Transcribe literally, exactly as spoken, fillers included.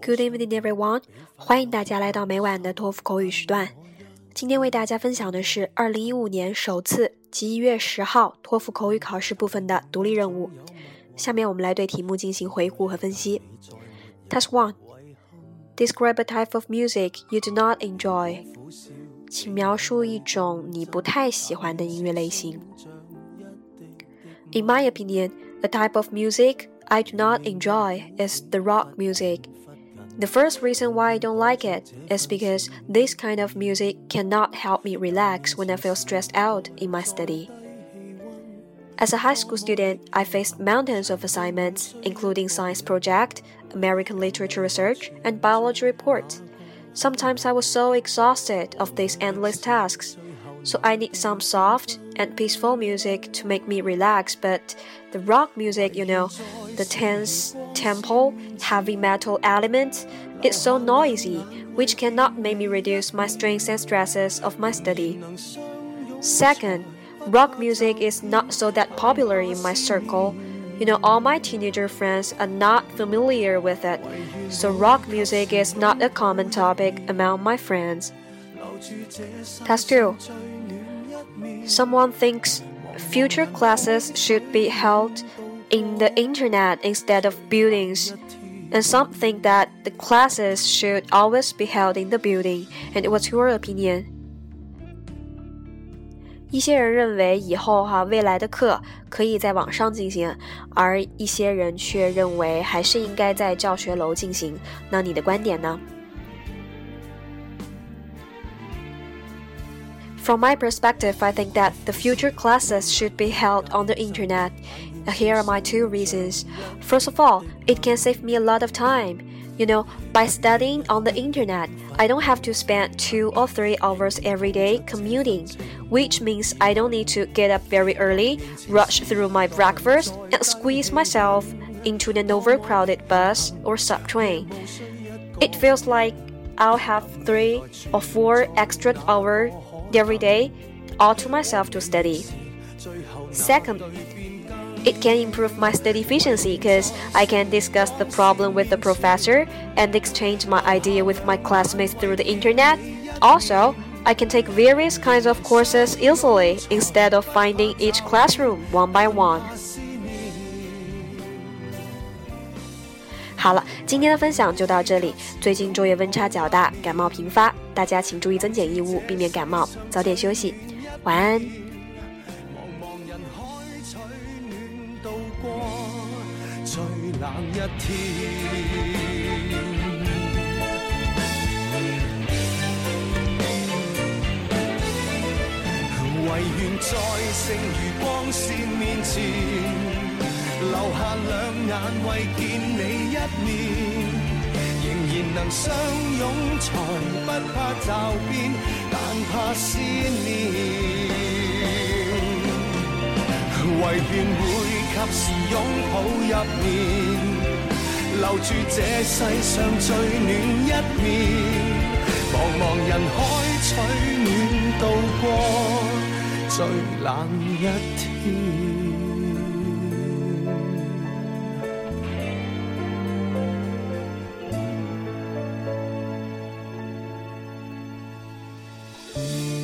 Good evening, everyone. 欢迎大家来到每晚的托福口语时段。今天为大家分享的是二零一五年首次及一月十号托福口语考试部分的独立任务。下面我们来对题目进行回顾和分析。Task one. Describe a type of music you do not enjoy. 请描述一种你不太喜欢的音乐类型。In my opinion, the type of music I do not enjoy is the rock music.The first reason why I don't like it is because this kind of music cannot help me relax when I feel stressed out in my study. As a high school student, I faced mountains of assignments, including science project, American literature research, and biology reports. Sometimes I was so exhausted of these endless tasks, so I need some soft and peaceful music to make me relax, but the rock music, you know, the tense tempo, heavy metal element, is so noisy, which cannot make me reduce my strains and stresses of my study. Second, rock music is not so that popular in my circle. You know, all my teenager friends are not familiar with it, so rock music is not a common topic among my friends. Task two.Someone thinks future classes should be held in the internet instead of buildings, and some think that the classes should always be held in the building. And what's your opinion? 一些人认为以后哈、啊、未来的课可以在网上进行，而一些人却认为还是应该在教学楼进行。那你的观点呢？From my perspective, I think that the future classes should be held on the internet. Here are my two reasons. First of all, it can save me a lot of time. You know, by studying on the internet, I don't have to spend two or three hours every day commuting, which means I don't need to get up very early, rush through my breakfast, and squeeze myself into an overcrowded bus or subtrain. It feels like I'll have three or four extra hours.Every day, all to myself to study. Second, it can improve my study efficiency because I can discuss the problem with the professor and exchange my idea with my classmates through the internet. Also, I can take various kinds of courses easily instead of finding each classroom one by one.好了，今天的分享就到这里。最近昼夜温差较大，感冒频发，大家请注意增减衣物，避免感冒，早点休息。晚安。留下兩眼為見你一面，仍然能相擁才不怕驟變，但怕思念。唯願會及時擁抱入眠，留住這世上最暖一面。茫茫人海取暖渡過最冷一天。Thank you.